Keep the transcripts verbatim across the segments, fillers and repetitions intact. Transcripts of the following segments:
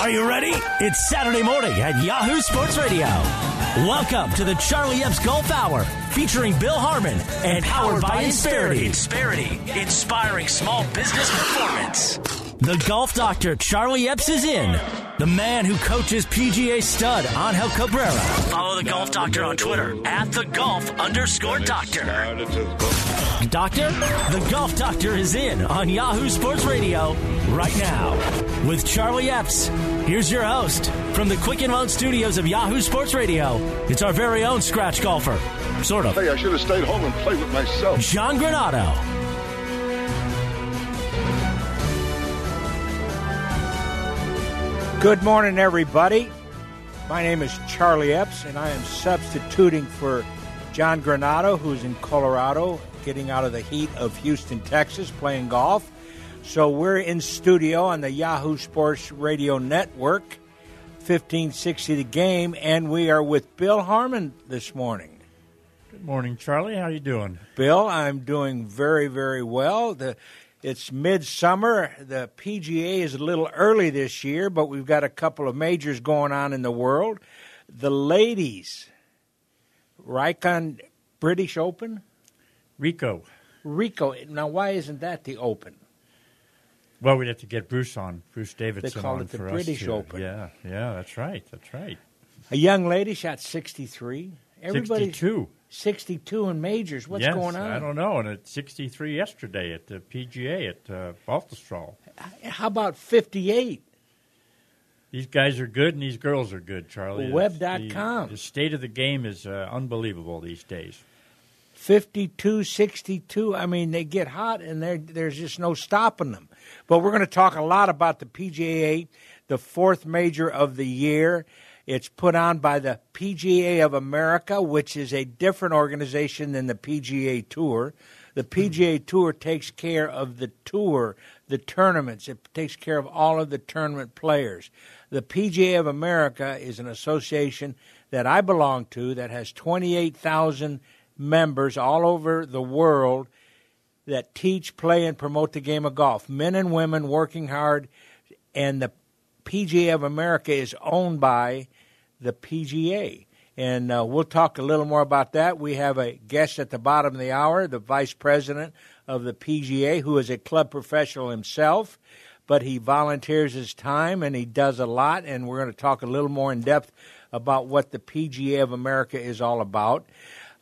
Are you ready? It's Saturday morning at Yahoo Sports Radio. Welcome to the Charlie Epps Golf Hour, featuring Bill Harmon and powered by Insperity. Insperity, inspiring small business performance. The golf doctor Charlie Epps is in. The man who coaches P G A stud Angel Cabrera. Follow the golf doctor on Twitter at the golf underscore doctor. Doctor, the golf doctor is in on Yahoo Sports Radio right now with Charlie Epps. Here's your host from the Quick and Run studios of Yahoo Sports Radio. It's our very own scratch golfer, sort of. Hey, I should have stayed home and played with myself. John Granado. Good morning, everybody. My name is Charlie Epps, and I am substituting for John Granado, who's in Colorado, getting out of the heat of Houston, Texas, playing golf. So we're in studio on the Yahoo Sports Radio Network, fifteen sixty The Game, and we are with Bill Harmon this morning. Good morning, Charlie. How are you doing? Bill, I'm doing very, very well. The It's midsummer. The P G A is a little early this year, but we've got a couple of majors going on in the world. The ladies, Ricoh British Open? Ricoh. Ricoh. Now, why isn't that the Open? Well, we'd have to get Bruce on, Bruce Davidson on for us. They call it the British Open. Yeah, yeah, that's right, that's right. A young lady shot sixty-three. Everybody's sixty-two. sixty-two in majors. What's yes, going on? I don't know. And it's sixty-three yesterday at the P G A at uh, Baltusrol. How about fifty-eight? These guys are good and these girls are good, Charlie. Web dot com. The, the state of the game is uh, unbelievable these days. fifty-two, sixty-two. I mean, they get hot and there's just no stopping them. But we're going to talk a lot about the P G A, the fourth major of the year. It's put on by the P G A of America, which is a different organization than the P G A Tour. The P G A Tour takes care of the tour, the tournaments. It takes care of all of the tournament players. The P G A of America is an association that I belong to that has twenty-eight thousand members all over the world that teach, play, and promote the game of golf. Men and women working hard, and the P G A of America is owned by the P G A, and uh, we'll talk a little more about that. We have a guest at the bottom of the hour, the vice president of the P G A, who is a club professional himself, but he volunteers his time, and he does a lot, and we're going to talk a little more in depth about what the P G A of America is all about.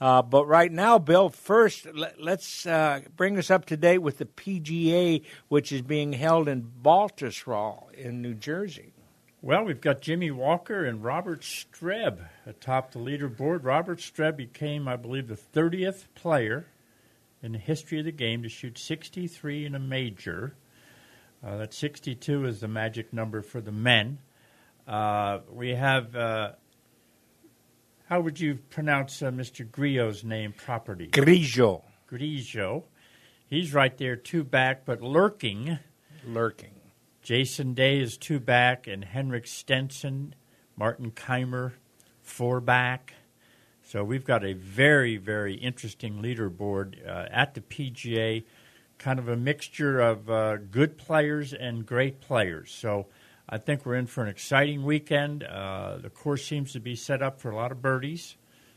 Uh, but right now, Bill, first, let, let's uh, bring us up to date with the P G A, which is being held in Baltusrol in New Jersey. Well, we've got Jimmy Walker and Robert Streb atop the leaderboard. Robert Streb became, I believe, the thirtieth player in the history of the game to shoot sixty-three in a major. Uh, that sixty-two is the magic number for the men. Uh, we have... Uh, How would you pronounce uh, Mister Griot's name properly? Grigio. Grigio. He's right there, two back, but lurking. Lurking. Jason Day is two back, and Henrik Stenson, Martin Keimer, four back. So we've got a very, very interesting leaderboard uh, at the P G A, kind of a mixture of uh, good players and great players. So I think we're in for an exciting weekend. Uh, the course seems to be set up for a lot of birdies.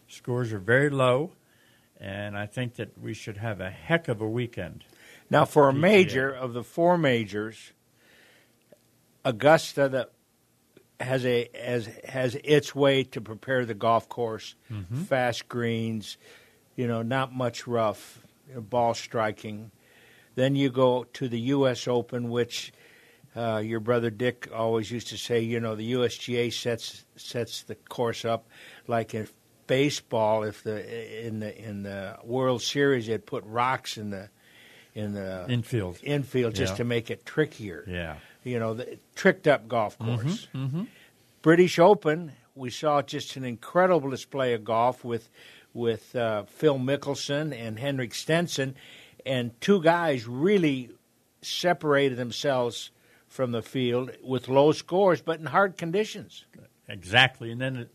Scores are very low, and I think that we should have a heck of a weekend. Now, for a major of the four majors, Augusta the, has a has has its way to prepare the golf course, mm-hmm. fast greens, you know, not much rough, ball striking. Then you go to the U S Open, which. Uh, your brother Dick always used to say, you know, the U S G A sets sets the course up like in baseball. If the in the in the World Series, they'd put rocks in the in the infield infield just yeah. to make it trickier. Yeah, you know, the tricked up golf course. Mm-hmm, mm-hmm. British Open, we saw just an incredible display of golf with with uh, Phil Mickelson and Henrik Stenson, and two guys really separated themselves from the field with low scores, but in hard conditions. Exactly. And then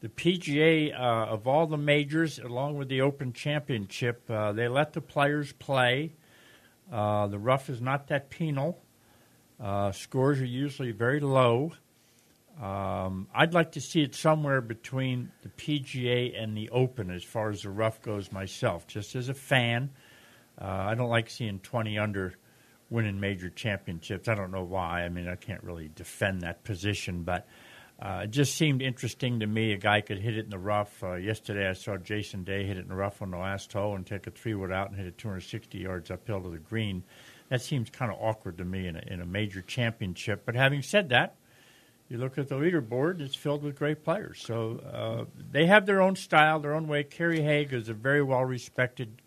the P G A, uh, of all the majors, along with the Open Championship, uh, they let the players play. Uh, the rough is not that penal. Uh, scores are usually very low. Um, I'd like to see it somewhere between the P G A and the Open as far as the rough goes myself, just as a fan. Uh, I don't like seeing twenty under winning major championships. I don't know why. I mean, I can't really defend that position, but uh, it just seemed interesting to me. A guy could hit it in the rough. Uh, yesterday I saw Jason Day hit it in the rough on the last hole and take a three-wood out and hit it two hundred sixty yards uphill to the green. That seems kind of awkward to me in a, in a major championship. But having said that, you look at the leaderboard, it's filled with great players. So uh, they have their own style, their own way. Kerry Haig is a very well-respected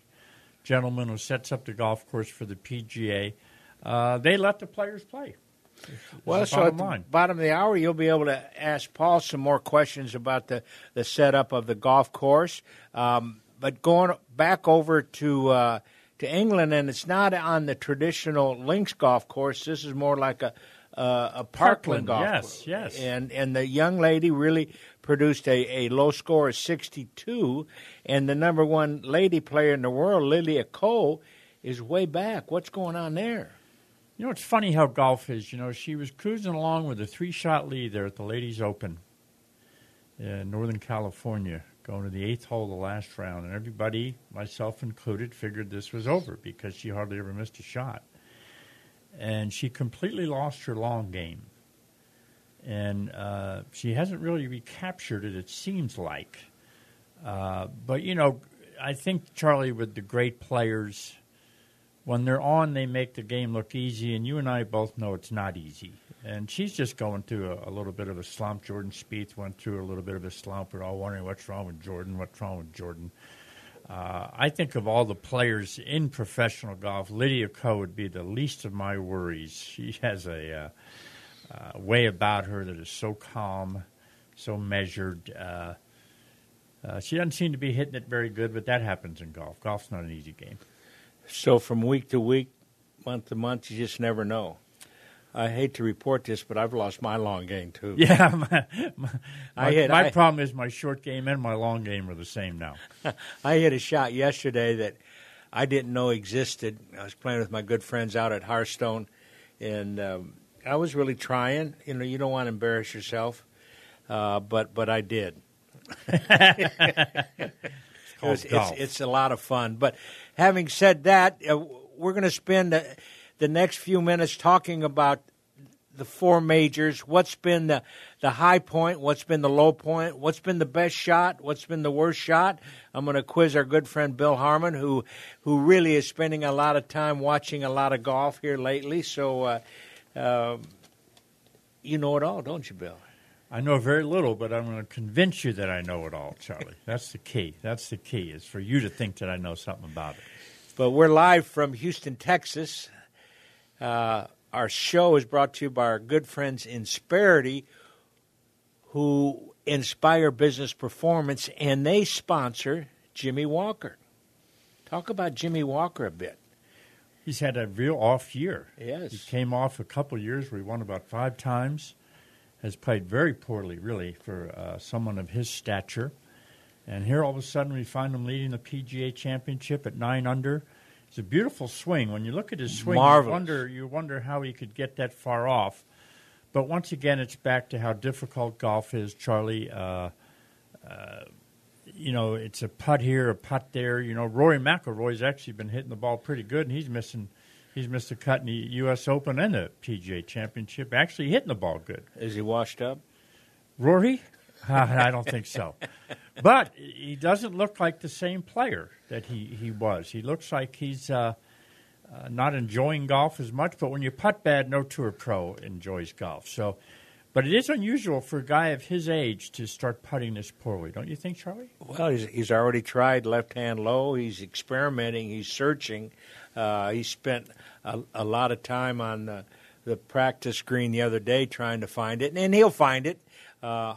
gentleman who sets up the golf course for the P G A. Uh, they let the players play. Well, so at the bottom of the hour, you'll be able to ask Paul some more questions about the, the setup of the golf course. Um, but going back over to uh, to England, and it's not on the traditional links golf course. This is more like a Uh, a Parkland, Parkland golf course. Yes, yes. And, and the young lady really produced a, a low score of sixty-two, and the number one lady player in the world, Lydia Ko, is way back. What's going on there? You know, it's funny how golf is. You know, she was cruising along with a three-shot lead there at the Ladies Open in Northern California, going to the eighth hole of the last round, and everybody, myself included, figured this was over because she hardly ever missed a shot. And she completely lost her long game. And uh, she hasn't really recaptured it, it seems like. Uh, but, you know, I think, Charlie, with the great players, when they're on, they make the game look easy. And you and I both know it's not easy. And she's just going through a, a little bit of a slump. Jordan Spieth went through a little bit of a slump. We're all wondering what's wrong with Jordan, what's wrong with Jordan. Uh, I think of all the players in professional golf, Lydia Ko would be the least of my worries. She has a uh, uh, way about her that is so calm, so measured. Uh, uh, she doesn't seem to be hitting it very good, but that happens in golf. Golf's not an easy game. So from week to week, month to month, you just never know. I hate to report this, but I've lost my long game, too. Yeah. My, my, I hit, my I, problem is my short game and my long game are the same now. I hit a shot yesterday that I didn't know existed. I was playing with my good friends out at Hearthstone, and um, I was really trying. You know, you don't want to embarrass yourself, uh, but, but I did. It's, it's, it's, it's a lot of fun. But having said that, uh, we're going to spend uh, – the next few minutes talking about the four majors, what's been the, the high point, what's been the low point, what's been the best shot, what's been the worst shot. I'm going to quiz our good friend Bill Harmon, who who really is spending a lot of time watching a lot of golf here lately. So uh, uh, you know it all, don't you, Bill? I know very little, but I'm going to convince you that I know it all, Charlie. That's the key. That's the key is for you to think that I know something about it. But we're live from Houston, Texas. Uh, our show is brought to you by our good friends Insperity, who inspire business performance, and they sponsor Jimmy Walker. Talk about Jimmy Walker a bit. He's had a real off year. Yes. He came off a couple of years where he won about five times, has played very poorly, really, for uh, someone of his stature. And here all of a sudden we find him leading the P G A Championship at nine under. It's a beautiful swing. When you look at his swing, you wonder, you wonder how he could get that far off. But once again, it's back to how difficult golf is, Charlie. Uh, uh, you know, it's a putt here, a putt there. You know, Rory McIlroy's actually been hitting the ball pretty good, and he's missing. He's missed a cut in the U S Open and the P G A Championship, actually hitting the ball good. Is he washed up? Rory? I don't think so. But he doesn't look like the same player that he, he was. He looks like he's uh, uh, not enjoying golf as much, but when you putt bad, no tour pro enjoys golf. So, but it is unusual for a guy of his age to start putting this poorly, don't you think, Charlie? Well, he's, he's already tried left-hand low. He's experimenting. He's searching. Uh, he spent a, a lot of time on the, the practice screen the other day trying to find it, and, and he'll find it. Uh,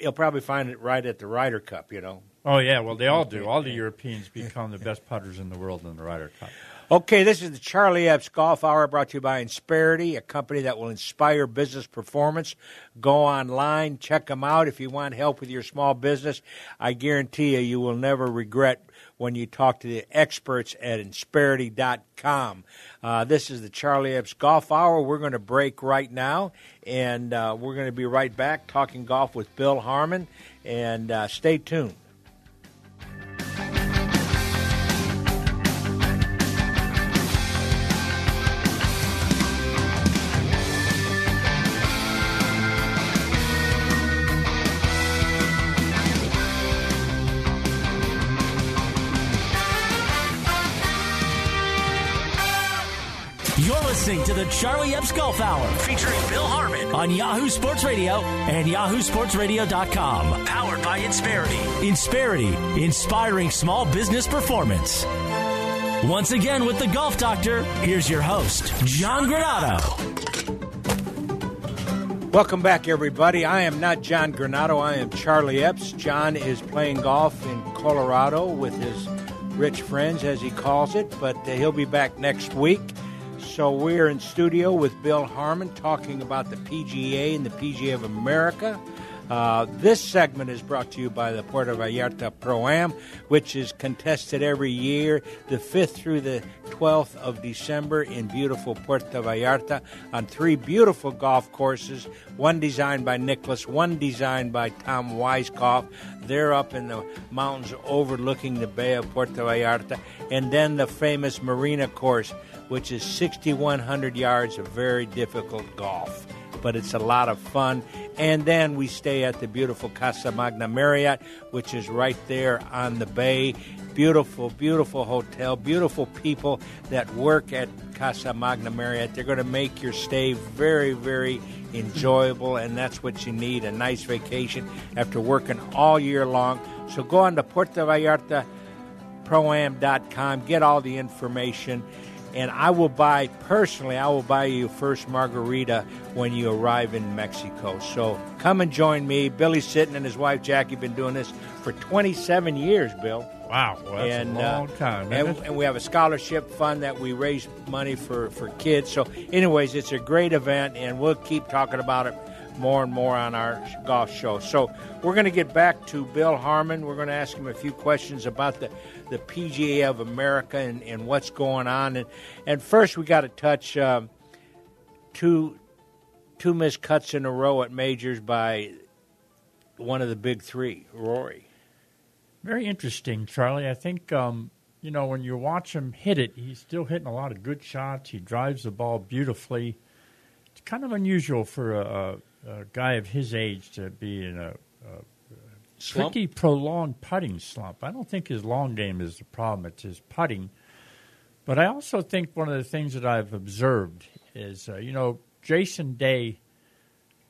He'll probably find it right at the Ryder Cup, you know. Oh, yeah, well, they all do. All the Europeans become the best putters in the world in the Ryder Cup. Okay, this is the Charlie Epps Golf Hour brought to you by Insperity, a company that will inspire business performance. Go online, check them out if you want help with your small business. I guarantee you, you will never regret when you talk to the experts at Insperity dot com. Uh, this is the Charlie Epps Golf Hour. We're going to break right now, and uh, we're going to be right back talking golf with Bill Harmon, and uh, stay tuned. To the Charlie Epps Golf Hour, featuring Bill Harmon on Yahoo Sports Radio and yahoo sports radio dot com. Powered by Insperity. Insperity, inspiring small business performance. Once again with the Golf Doctor, here's your host, John Granado. Welcome back, everybody. I am not John Granado. I am Charlie Epps. John is playing golf in Colorado with his rich friends, as he calls it, but uh, he'll be back next week. So we're in studio with Bill Harmon talking about the P G A and the P G A of America. Uh, this segment is brought to you by the Puerto Vallarta Pro-Am, which is contested every year, the fifth through the twelfth of December in beautiful Puerto Vallarta on three beautiful golf courses, one designed by Nicholas, one designed by Tom Weiskopf. They're up in the mountains overlooking the Bay of Puerto Vallarta, and then the famous Marina course, which is sixty-one hundred yards of very difficult golf. But it's a lot of fun. And then we stay at the beautiful Casa Magna Marriott, which is right there on the bay. Beautiful, beautiful hotel, beautiful people that work at Casa Magna Marriott. They're going to make your stay very, very enjoyable, and that's what you need, a nice vacation after working all year long. So go on to Puerto Vallarta Pro Am dot com, get all the information. And I will buy, personally, I will buy you first margarita when you arrive in Mexico. So come and join me. Billy Sitton and his wife, Jackie, have been doing this for twenty-seven years, Bill. Wow, well, that's and, a long uh, time. And, and we have a scholarship fund that we raise money for, for kids. So anyways, it's a great event, and we'll keep talking about it more and more on our golf show. So we're going to get back to Bill Harmon. We're going to ask him a few questions about the, the P G A of America and, and what's going on. And, and first we got to touch um, two, two missed cuts in a row at majors by one of the big three, Rory. Very interesting, Charlie. I think, um, you know, when you watch him hit it, he's still hitting a lot of good shots. He drives the ball beautifully. It's kind of unusual for a, a a guy of his age to be in a, a tricky, prolonged putting slump. I don't think his long game is the problem. It's his putting. But I also think one of the things that I've observed is, uh, you know, Jason Day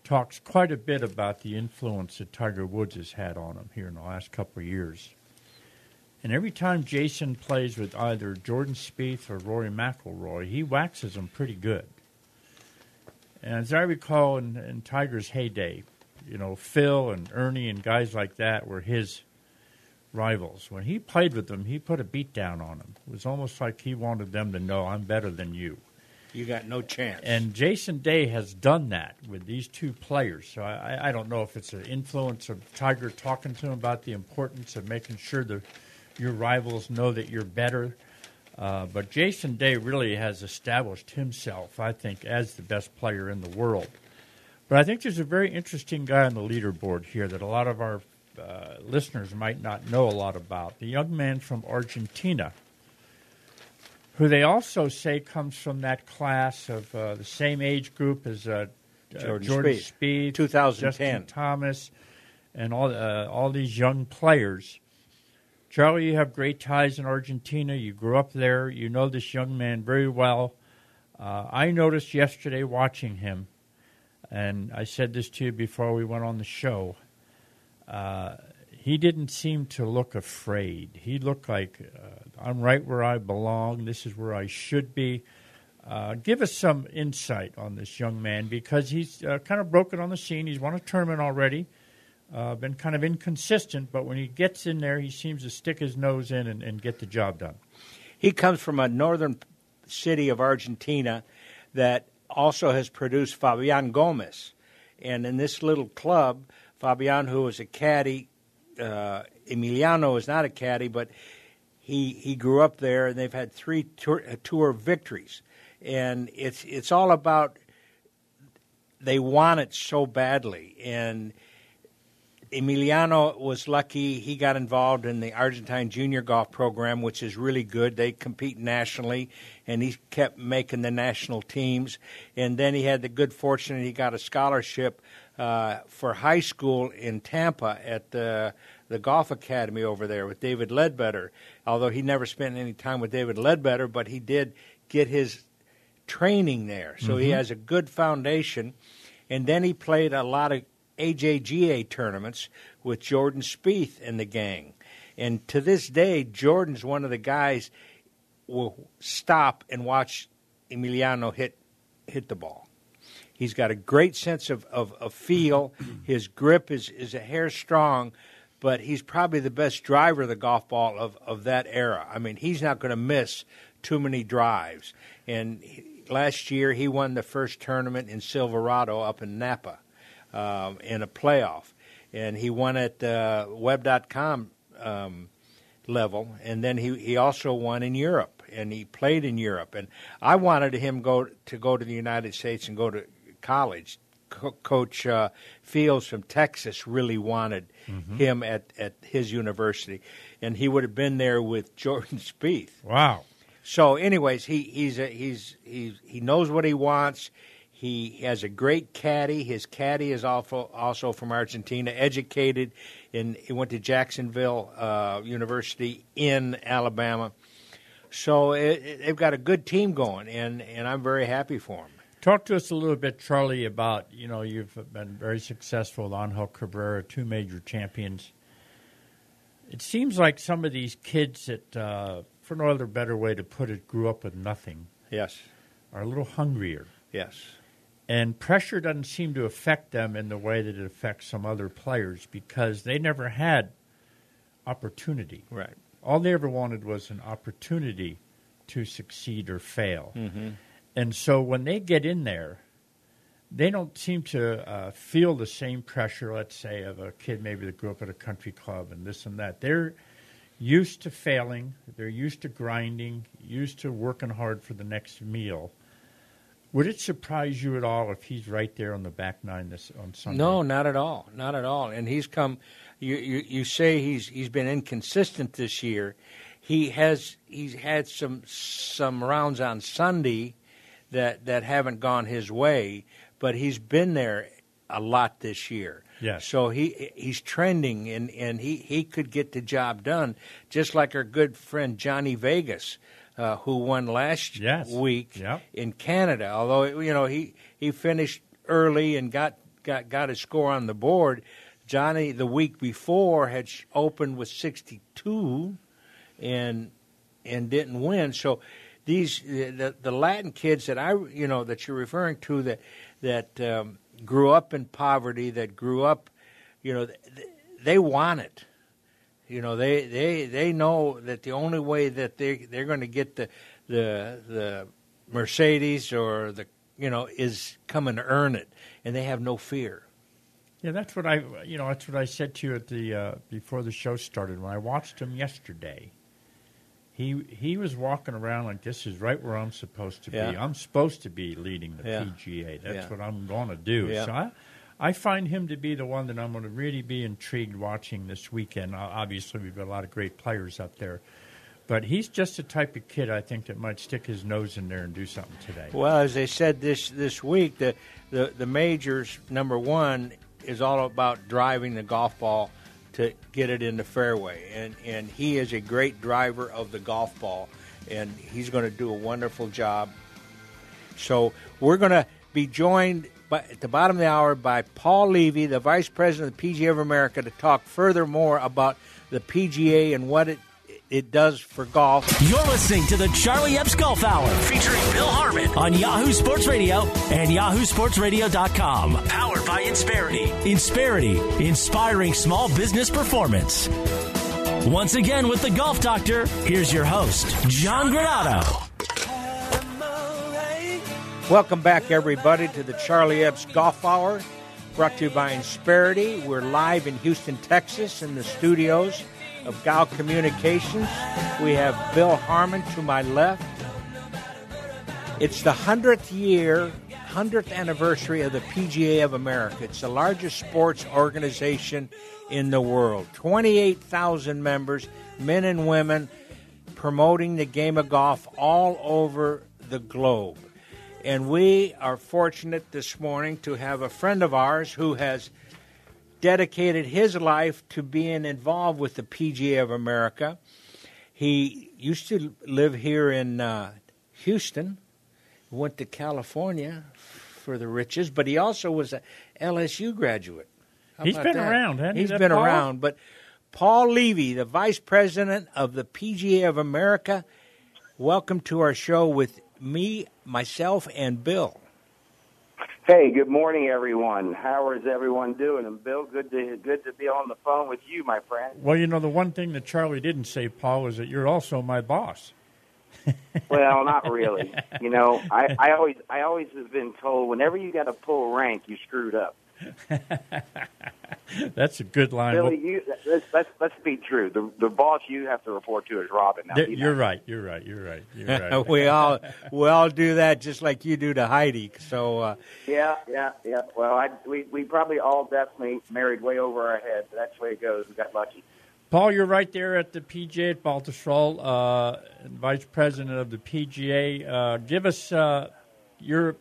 talks quite a bit about the influence that Tiger Woods has had on him here in the last couple of years. And every time Jason plays with either Jordan Spieth or Rory McIlroy, he waxes him pretty good. And as I recall, in, in Tiger's heyday, you know, Phil and Ernie and guys like that were his rivals. When he played with them, he put a beat down on them. It was almost like he wanted them to know, I'm better than you. You got no chance. And Jason Day has done that with these two players. So I, I don't know if it's an influence of Tiger talking to him about the importance of making sure that your rivals know that you're better. Uh, but Jason Day really has established himself, I think, as the best player in the world. But I think there's a very interesting guy on the leaderboard here that a lot of our uh, listeners might not know a lot about. The young man from Argentina, who they also say comes from that class of uh, the same age group as uh, Jordan, Jordan Spieth, twenty ten. Justin Thomas, and all uh, all these young players. Charlie, you have great ties in Argentina. You grew up there. You know this young man very well. Uh, I noticed yesterday watching him, and I said this to you before we went on the show, uh, he didn't seem to look afraid. He looked like, uh, I'm right where I belong. This is where I should be. Uh, give us some insight on this young man, because he's uh, kind of broken on the scene. He's won a tournament already. Uh, been kind of inconsistent, but when he gets in there, he seems to stick his nose in and, and get the job done. He comes from a northern city of Argentina that also has produced Fabian Gomez. And in this little club, Fabian, who is a caddy, uh, Emiliano is not a caddy, but He he grew up there, and they've had three tour, uh, tour victories. And it's it's all about they want it so badly. And Emiliano was lucky. He got involved in the Argentine Junior Golf Program, which is really good. They compete nationally, and he kept making the national teams. And then he had the good fortune he got a scholarship uh, for high school in Tampa at the the golf academy over there with David Ledbetter, although he never spent any time with David Ledbetter, but he did get his training there. So mm-hmm. he has a good foundation. And then he played a lot of A J G A tournaments with Jordan Spieth and the gang. And to this day, Jordan's one of the guys will stop and watch Emiliano hit hit the ball. He's got a great sense of, of, of feel. His grip is, is a hair strong, but he's probably the best driver of the golf ball of, of that era. I mean, he's not going to miss too many drives. And he, last year he won the first tournament in Silverado up in Napa um, in a playoff. And he won at the uh, Web dot com um, level. And then he, he also won in Europe, and he played in Europe. And I wanted him go to go to the United States and go to college. Coach uh, Fields from Texas really wanted mm-hmm. him at, at his university, and he would have been there with Jordan Spieth. Wow! So, anyways, he he's a, he's he's he knows what he wants. He has a great caddy. His caddy is also also from Argentina, educated, and he went to Jacksonville uh, University in Alabama. So it, it, they've got a good team going, and, and I'm very happy for him. Talk to us a little bit, Charlie, about, you know, you've been very successful with Angel Cabrera, two major champions. It seems like some of these kids that, uh, for no other better way to put it, grew up with nothing. Yes. Are a little hungrier. Yes. And pressure doesn't seem to affect them in the way that it affects some other players because they never had opportunity. Right. All they ever wanted was an opportunity to succeed or fail. Mm-hmm. And so when they get in there, they don't seem to uh, feel the same pressure, let's say, of a kid maybe that grew up at a country club and this and that. They're used to failing. They're used to grinding, used to working hard for the next meal. Would it surprise you at all if he's right there on the back nine this on Sunday? No, not at all. Not at all. And he's come you, – you, you say he's he's been inconsistent this year. He has – he's had some some rounds on Sunday – that that haven't gone his way, but he's been there a lot this year. Yes. So he he's trending, and, and he, he could get the job done, just like our good friend Johnny Vegas, uh, who won last yes. week yep. in Canada. Although, you know, he, he finished early and got, got, got his score on the board. Johnny, the week before, had opened with sixty-two and and didn't win, so... These the, the Latin kids that I you know that you're referring to that that um, grew up in poverty, that grew up, you know, th- they want it, you know they, they they know that the only way that they they're going to get the the the Mercedes or the you know is come and earn it, and they have no fear. Yeah, that's what I you know that's what I said to you at the uh, before the show started when I watched him yesterday. He he was walking around like this is right where I'm supposed to be. Yeah. I'm supposed to be leading the yeah. P G A. That's yeah. what I'm going to do. Yeah. So I, I find him to be the one that I'm going to really be intrigued watching this weekend. Obviously, we've got a lot of great players up there. But he's just the type of kid, I think, that might stick his nose in there and do something today. Well, as they said this, this week, the, the, the majors, number one, is all about driving the golf ball to get it in the fairway, and and he is a great driver of the golf ball, and he's going to do a wonderful job. So we're going to be joined by, at the bottom of the hour by Paul Levy, the Vice President of the P G A of America, to talk further more about the P G A and what it it does for golf. You're listening to the Charlie Epps Golf Hour, featuring Bill Harmon on Yahoo Sports Radio and yahoo sports radio dot com. Powered by Insperity. Insperity, inspiring small business performance. Once again with the Golf Doctor, here's your host, John Granado. Welcome back, everybody, to the Charlie Epps Golf Hour, brought to you by Insperity. We're live in Houston, Texas, in the studios of Gal Communications. We have Bill Harmon to my left. It's the hundredth year, hundredth anniversary of the P G A of America. It's the largest sports organization in the world. twenty-eight thousand members, men and women, promoting the game of golf all over the globe. And we are fortunate this morning to have a friend of ours who has dedicated his life to being involved with the P G A of America. He used to live here in uh, Houston, went to California for the riches, but he also was an L S U graduate. How He's been that? around, hasn't he? He's been Paul? around, but Paul Levy, the vice president of the P G A of America, welcome to our show with me, myself, and Bill. Hey, good morning, everyone. How is everyone doing? And Bill, good to good to be on the phone with you, my friend. Well, you know, the one thing that Charlie didn't say, Paul, is that you're also my boss. Well, not really. You know, I, I always I always have been told whenever you got a full rank, you screwed up. That's a good line. Billy, you, let's, let's, let's be true. The, the boss you have to report to is Robin. Now, you you're know. right. You're right. You're right. You're right. we all we all do that, just like you do to Heidi. So uh, yeah, yeah, yeah. Well, I, we we probably all definitely married way over our heads. That's the way it goes. We got lucky. Paul, you're right there at the P G A at Baltusrol, uh, vice president of the P G A. Uh, give us uh, your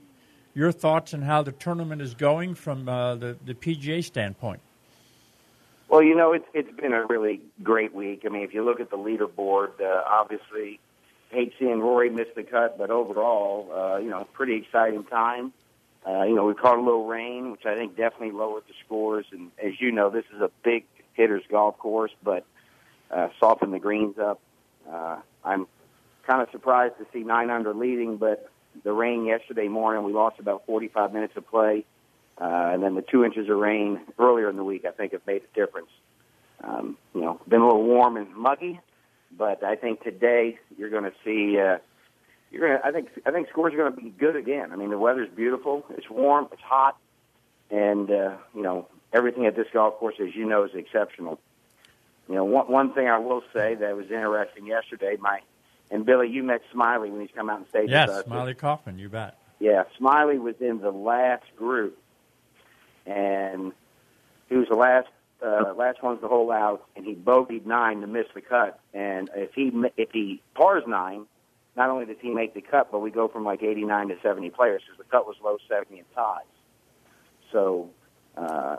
your thoughts on how the tournament is going from uh, the the P G A standpoint. Well, you know, it's it's been a really great week. I mean, if you look at the leaderboard, uh, obviously, hate seeing Rory miss the cut, but overall, uh, you know, pretty exciting time. Uh, you know, we caught a little rain, which I think definitely lowered the scores. And as you know, this is a big hitter's golf course, but uh, softened the greens up. Uh, I'm kind of surprised to see nine under leading, but the rain yesterday morning, we lost about forty-five minutes of play. Uh, and then the two inches of rain earlier in the week, I think, have made a difference. Um, you know, been a little warm and muggy, but I think today you're going to see. Uh, you're going to, I think, I think scores are going to be good again. I mean, the weather's beautiful. It's warm. It's hot, and uh, you know, everything at this golf course, as you know, is exceptional. You know, one one thing I will say that was interesting yesterday, my and Billy, you met Smiley when he's come out and stayed yes, with us. Yes, Smiley Kaufman, you bet. Yeah, Smiley was in the last group. And he was the last uh, last one to hole out, and he bogeyed nine to miss the cut. And if he if he pars nine, not only does he make the cut, but we go from like eighty-nine to seventy players because the cut was low seventy and ties. So uh,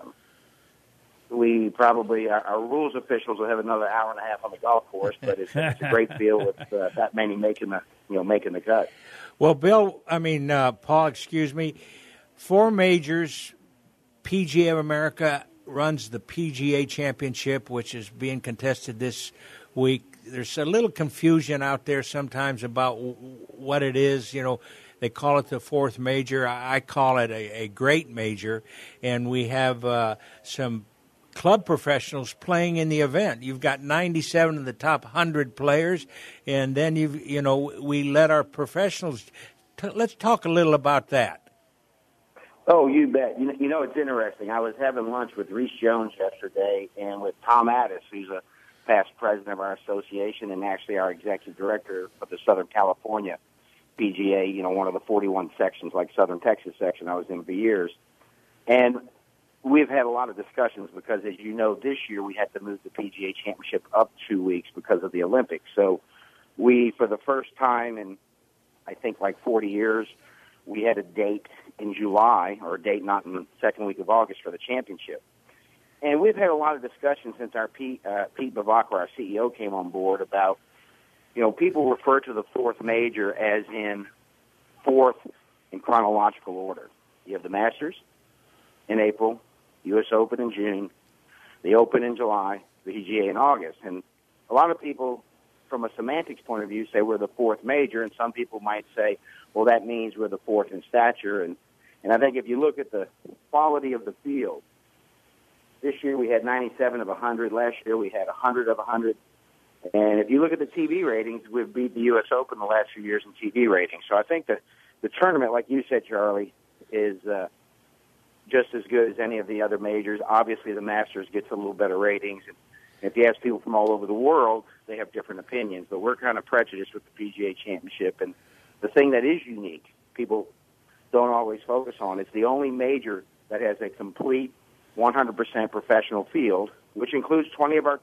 we probably our, our rules officials will have another hour and a half on the golf course, but it's, it's a great deal with uh, that many making the you know making the cut. Well, Bill, I mean uh, Paul, excuse me, four majors. P G A of America runs the P G A Championship, which is being contested this week. There's a little confusion out there sometimes about w- what it is. You know, they call it the fourth major. I, I call it a-, a great major. And we have uh, some club professionals playing in the event. You've got ninety-seven of the top one hundred players. And then, you've you know, we let our professionals t- – let's talk a little about that. Oh, you bet. You know, you know, it's interesting. I was having lunch with Reese Jones yesterday and with Tom Addis, who's a past president of our association and actually our executive director of the Southern California P G A, you know, one of the forty-one sections like Southern Texas section I was in for years. And we've had a lot of discussions because, as you know, this year we had to move the P G A Championship up two weeks because of the Olympics. So we, for the first time in, I think, like forty years, we had a date in July, or a date not in the second week of August, for the championship. And we've had a lot of discussion since our Pete, uh, Pete Bevacqua, our C E O, came on board about, you know, people refer to the fourth major as in fourth in chronological order. You have the Masters in April, U S Open in June, the Open in July, the P G A in August. And a lot of people, from a semantics point of view, say we're the fourth major, and some people might say, well, that means we're the fourth in stature. And, and I think if you look at the quality of the field, this year we had ninety-seven of one hundred. Last year we had one hundred of one hundred. And if you look at the T V ratings, we've beat the U S Open the last few years in T V ratings. So I think that the tournament, like you said, Charlie, is uh, just as good as any of the other majors. Obviously the Masters gets a little better ratings. And If you ask people from all over the world, they have different opinions. But we're kind of prejudiced with the P G A Championship. And the thing that is unique, people don't always focus on, it's the only major that has a complete one hundred percent professional field, which includes twenty of our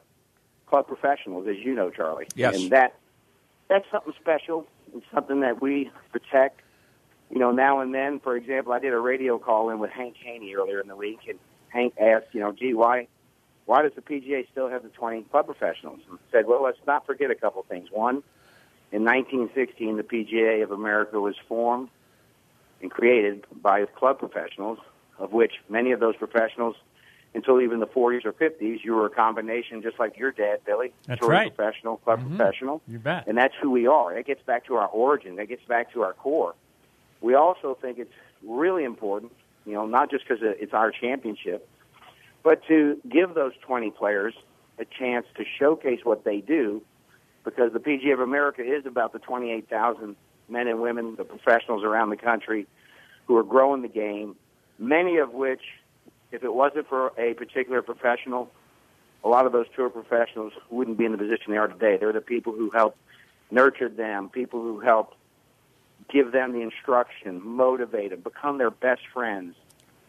club professionals, as you know, Charlie. Yes. And that that's something special. It's something that we protect. You know, now and then, for example, I did a radio call-in with Hank Haney earlier in the week, and Hank asked, you know, gee, why, why does the P G A still have the twenty club professionals? And said, well, let's not forget a couple things. One, in nineteen sixteen, the P G A of America was formed and created by club professionals, of which many of those professionals, until even the forties or fifties, you were a combination, just like your dad, Billy. That's Tour right. Professional, club mm-hmm. professional. You bet. And that's who we are. That gets back to our origin. That gets back to our core. We also think it's really important, you know, not just because it's our championship, but to give those twenty players a chance to showcase what they do, because the P G A of America is about the twenty-eight thousand men and women, the professionals around the country who are growing the game, many of which, if it wasn't for a particular professional, a lot of those tour professionals wouldn't be in the position they are today. They're the people who helped nurture them, people who helped give them the instruction, motivate them, become their best friends.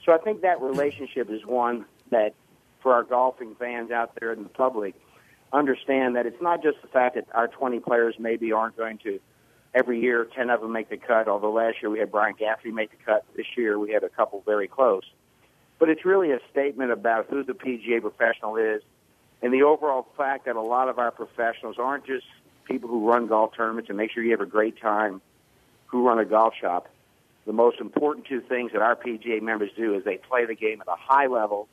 So I think that relationship is one that, for our golfing fans out there in the public, understand that it's not just the fact that our twenty players maybe aren't going to, every year, ten of them make the cut, although last year we had Brian Gaffney make the cut. This year we had a couple very close. But it's really a statement about who the P G A professional is and the overall fact that a lot of our professionals aren't just people who run golf tournaments and make sure you have a great time, who run a golf shop. The most important two things that our P G A members do is they play the game at a high level,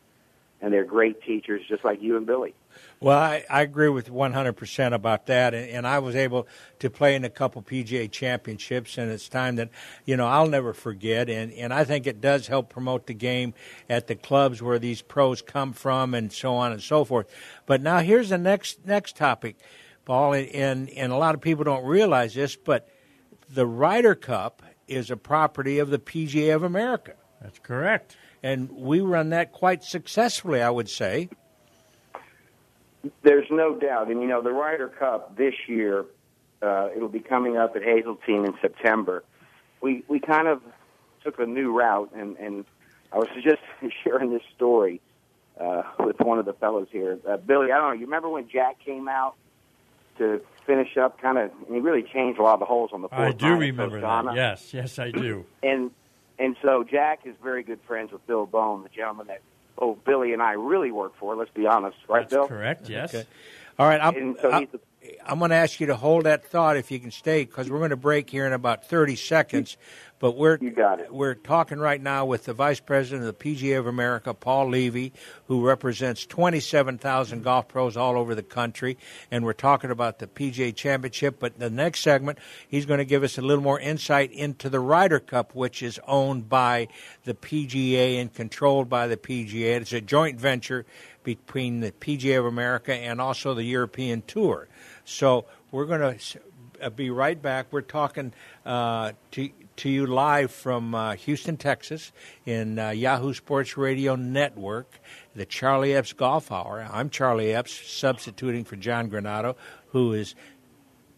and they're great teachers, just like you and Billy. Well, I, I agree with one hundred percent about that, and, and I was able to play in a couple P G A championships, and it's time that, you know, I'll never forget, and, and I think it does help promote the game at the clubs where these pros come from and so on and so forth. But now here's the next next topic, Paul, and, and a lot of people don't realize this, but the Ryder Cup is a property of the P G A of America. That's correct. And we run that quite successfully, I would say. There's no doubt. And, you know, the Ryder Cup this year, uh, it'll be coming up at Hazeltine in September. We we kind of took a new route, and, and I was just sharing this story uh, with one of the fellows here. Uh, Billy, I don't know, you remember when Jack came out to finish up kind of, and he really changed a lot of the holes on the fourth. I do remember that, yes, yes, I do. And And so Jack is very good friends with Bill Bone, the gentleman that, oh, Billy and I really work for, let's be honest. Right, That's Bill? That's correct, yes. Okay. All right, I'm, so I'm, I'm going to ask you to hold that thought if you can stay, because we're going to break here in about thirty seconds. But we're you got it. We're talking right now with the Vice President of the P G A of America, Paul Levy, who represents twenty-seven thousand golf pros all over the country. And we're talking about the P G A Championship. But the next segment, he's going to give us a little more insight into the Ryder Cup, which is owned by the P G A and controlled by the P G A. It's a joint venture between the P G A of America and also the European Tour. So we're going to be right back. We're talking uh, to to you live from uh, Houston, Texas, in uh, Yahoo Sports Radio Network, the Charlie Epps Golf Hour. I'm Charlie Epps, substituting for John Granado, who is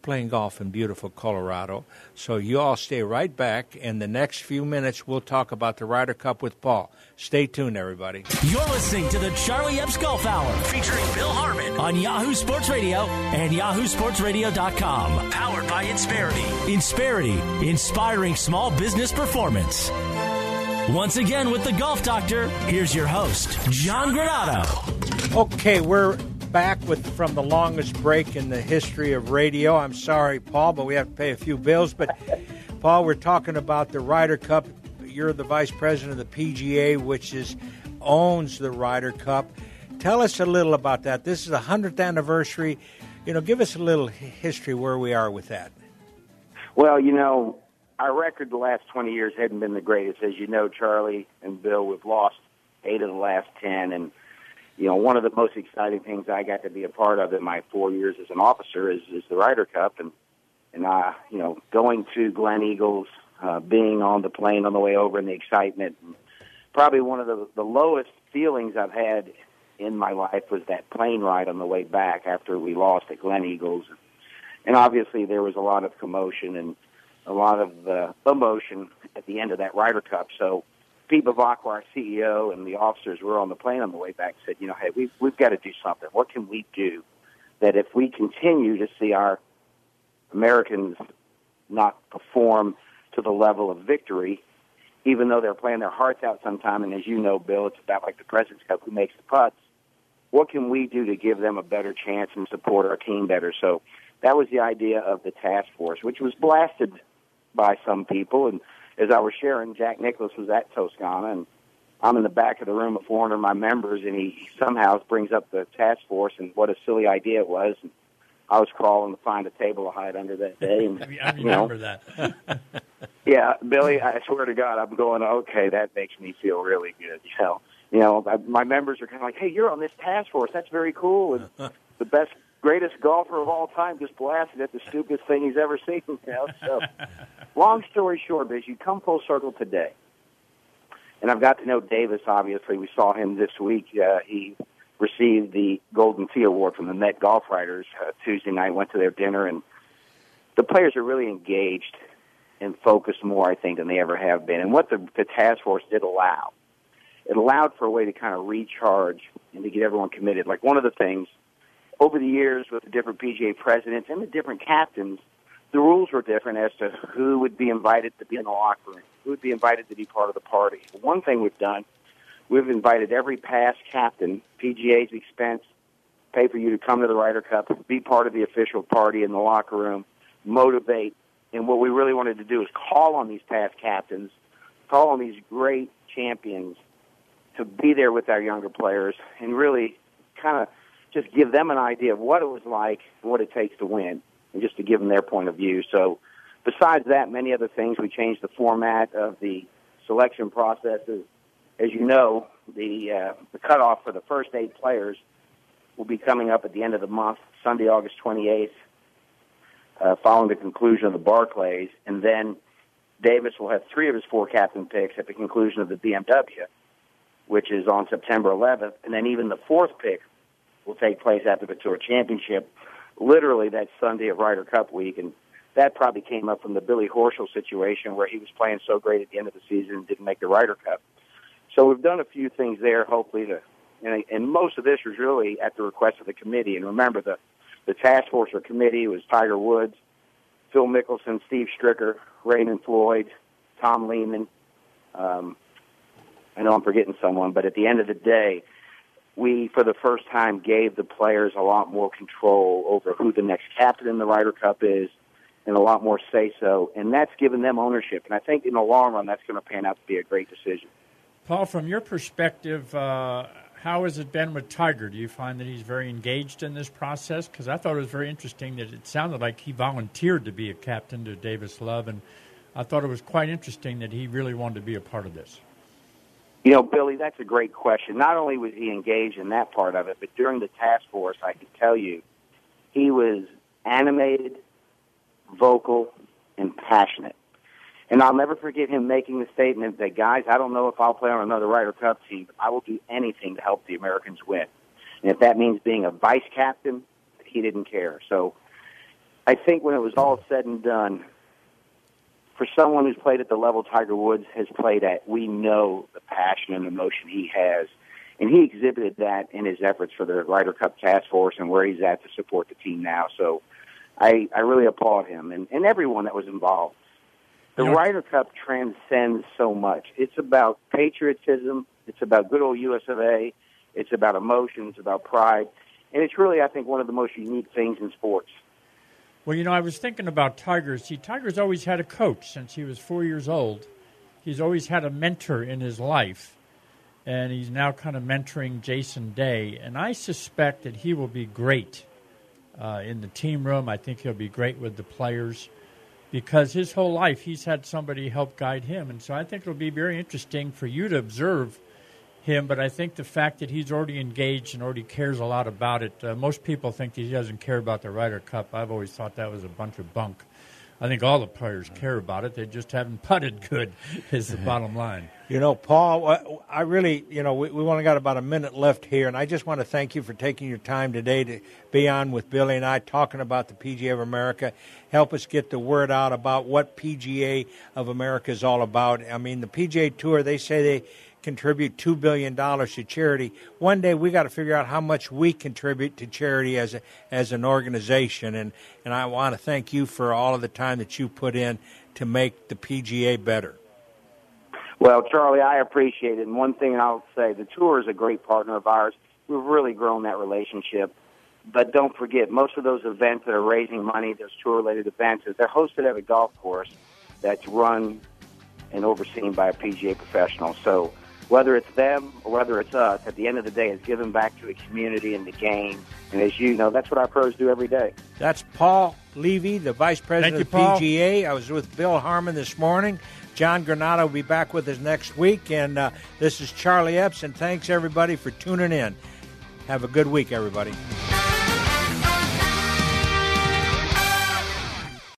playing golf in beautiful Colorado. So you all stay right back. In the next few minutes, we'll talk about the Ryder Cup with Paul. Stay tuned, everybody. You're listening to the Charlie Epps Golf Hour, featuring Bill Harmon on Yahoo Sports Radio and yahoo sports radio dot com. Powered by Insperity. Insperity, inspiring small business performance. Once again with the Golf Doctor, here's your host, John Granado. Okay, we're back with from the longest break in the history of radio. I'm sorry, Paul, but we have to pay a few bills. But, Paul, we're talking about the Ryder Cup. You're the vice president of the P G A, which is owns the Ryder Cup. Tell us a little about that. This is the hundredth anniversary. You know, give us a little history where we are with that. Well, you know, our record the last twenty years hadn't been the greatest. As you know, Charlie and Bill, we've lost eight of the last ten, and you know, one of the most exciting things I got to be a part of in my four years as an officer is, is the Ryder Cup. And, and uh, you know, going to Glen Eagles, uh, being on the plane on the way over and the excitement, and probably one of the, the lowest feelings I've had in my life was that plane ride on the way back after we lost at Glen Eagles. And obviously there was a lot of commotion and a lot of uh, emotion at the end of that Ryder Cup. So Pete Bevacqua, our C E O, and the officers were on the plane on the way back, said, you know, hey, we've, we've got to do something. What can we do that if we continue to see our Americans not perform to the level of victory, even though they're playing their hearts out sometime, and as you know, Bill, it's about like the President's Cup, who makes the putts, what can we do to give them a better chance and support our team better? So that was the idea of the task force, which was blasted by some people. And as I was sharing, Jack Nicklaus was at Toscana, and I'm in the back of the room with one of my members, and he somehow brings up the task force and what a silly idea it was. And I was crawling to find a table to hide under that day. And, I remember you know, that. Yeah, Billy, I swear to God, I'm going, okay, that makes me feel really good. You know, you know I, my members are kind of like, hey, you're on this task force. That's very cool. And the best, greatest golfer of all time just blasted at the stupidest thing he's ever seen. You know? So long story short, Biz, you come full circle today. And I've got to know Davis, obviously. We saw him this week. Uh, he received the Golden Tee Award from the Met Golf Writers uh, Tuesday night, went to their dinner, and the players are really engaged and focused more, I think, than they ever have been. And what the, the task force did allow, it allowed for a way to kind of recharge and to get everyone committed. Like one of the things, over the years with the different P G A presidents and the different captains, the rules were different as to who would be invited to be in the locker room, who would be invited to be part of the party. One thing we've done, we've invited every past captain, P G A's expense, pay for you to come to the Ryder Cup, be part of the official party in the locker room, motivate. And what we really wanted to do is call on these past captains, call on these great champions to be there with our younger players and really kind of just give them an idea of what it was like and what it takes to win and just to give them their point of view. So besides that, many other things, we changed the format of the selection processes. As you know, the, uh, the cutoff for the first eight players will be coming up at the end of the month, Sunday, August twenty-eighth, uh, following the conclusion of the Barclays. And then Davis will have three of his four captain picks at the conclusion of the B M W, which is on September eleventh. And then even the fourth pick will take place after the Tour Championship, literally that Sunday of Ryder Cup week. And that probably came up from the Billy Horschel situation where he was playing so great at the end of the season and didn't make the Ryder Cup. So we've done a few things there, hopefully, to, and, and most of this was really at the request of the committee. And remember, the, the task force or committee was Tiger Woods, Phil Mickelson, Steve Stricker, Raymond Floyd, Tom Lehman. Um, I know I'm forgetting someone, but at the end of the day, we, for the first time, gave the players a lot more control over who the next captain in the Ryder Cup is and a lot more say-so, and that's given them ownership. And I think in the long run, that's going to pan out to be a great decision. Paul, from your perspective, uh, how has it been with Tiger? Do you find that he's very engaged in this process? Because I thought it was very interesting that it sounded like he volunteered to be a captain to Davis Love, and I thought it was quite interesting that he really wanted to be a part of this. You know, Billy, that's a great question. Not only was he engaged in that part of it, but during the task force, I can tell you, he was animated, vocal, and passionate. And I'll never forget him making the statement that, guys, I don't know if I'll play on another Ryder Cup team, but I will do anything to help the Americans win. And if that means being a vice captain, he didn't care. So I think when it was all said and done, for someone who's played at the level Tiger Woods has played at, we know the passion and emotion he has. And he exhibited that in his efforts for the Ryder Cup task force and where he's at to support the team now. So I, I really applaud him and, and everyone that was involved. The Ryder Cup transcends so much. It's about patriotism. It's about good old U S of A. It's about emotion. It's about pride. And it's really, I think, one of the most unique things in sports. Well, you know, I was thinking about Tiger. See, Tiger's always had a coach since he was four years old. He's always had a mentor in his life. And he's now kind of mentoring Jason Day. And I suspect that he will be great uh, in the team room. I think he'll be great with the players, because his whole life he's had somebody help guide him. And so I think it'll be very interesting for you to observe him, but I think the fact that he's already engaged and already cares a lot about it, uh, most people think that he doesn't care about the Ryder Cup. I've always thought that was a bunch of bunk. I think all the players care about it. They just haven't putted good is the bottom line. You know, Paul, I really, you know, we, we only got about a minute left here, and I just want to thank you for taking your time today to be on with Billy and I talking about the P G A of America. Help us get the word out about what P G A of America is all about. I mean, the P G A Tour, they say they contribute two billion dollars to charity. One day we got to figure out how much we contribute to charity as a, as an organization, and, and I want to thank you for all of the time that you put in to make the P G A better. Well, Charlie, I appreciate it. And one thing I'll say, the Tour is a great partner of ours. We've really grown that relationship. But don't forget, most of those events that are raising money, those Tour-related events, they're hosted at a golf course that's run and overseen by a P G A professional. So whether it's them or whether it's us, at the end of the day, it's giving back to the community and the game. And as you know, that's what our pros do every day. That's Paul Levy, the Vice President you, of P G A. I was with Bill Harmon this morning. John Granado will be back with us next week. And uh, this is Charlie Epps, and thanks, everybody, for tuning in. Have a good week, everybody.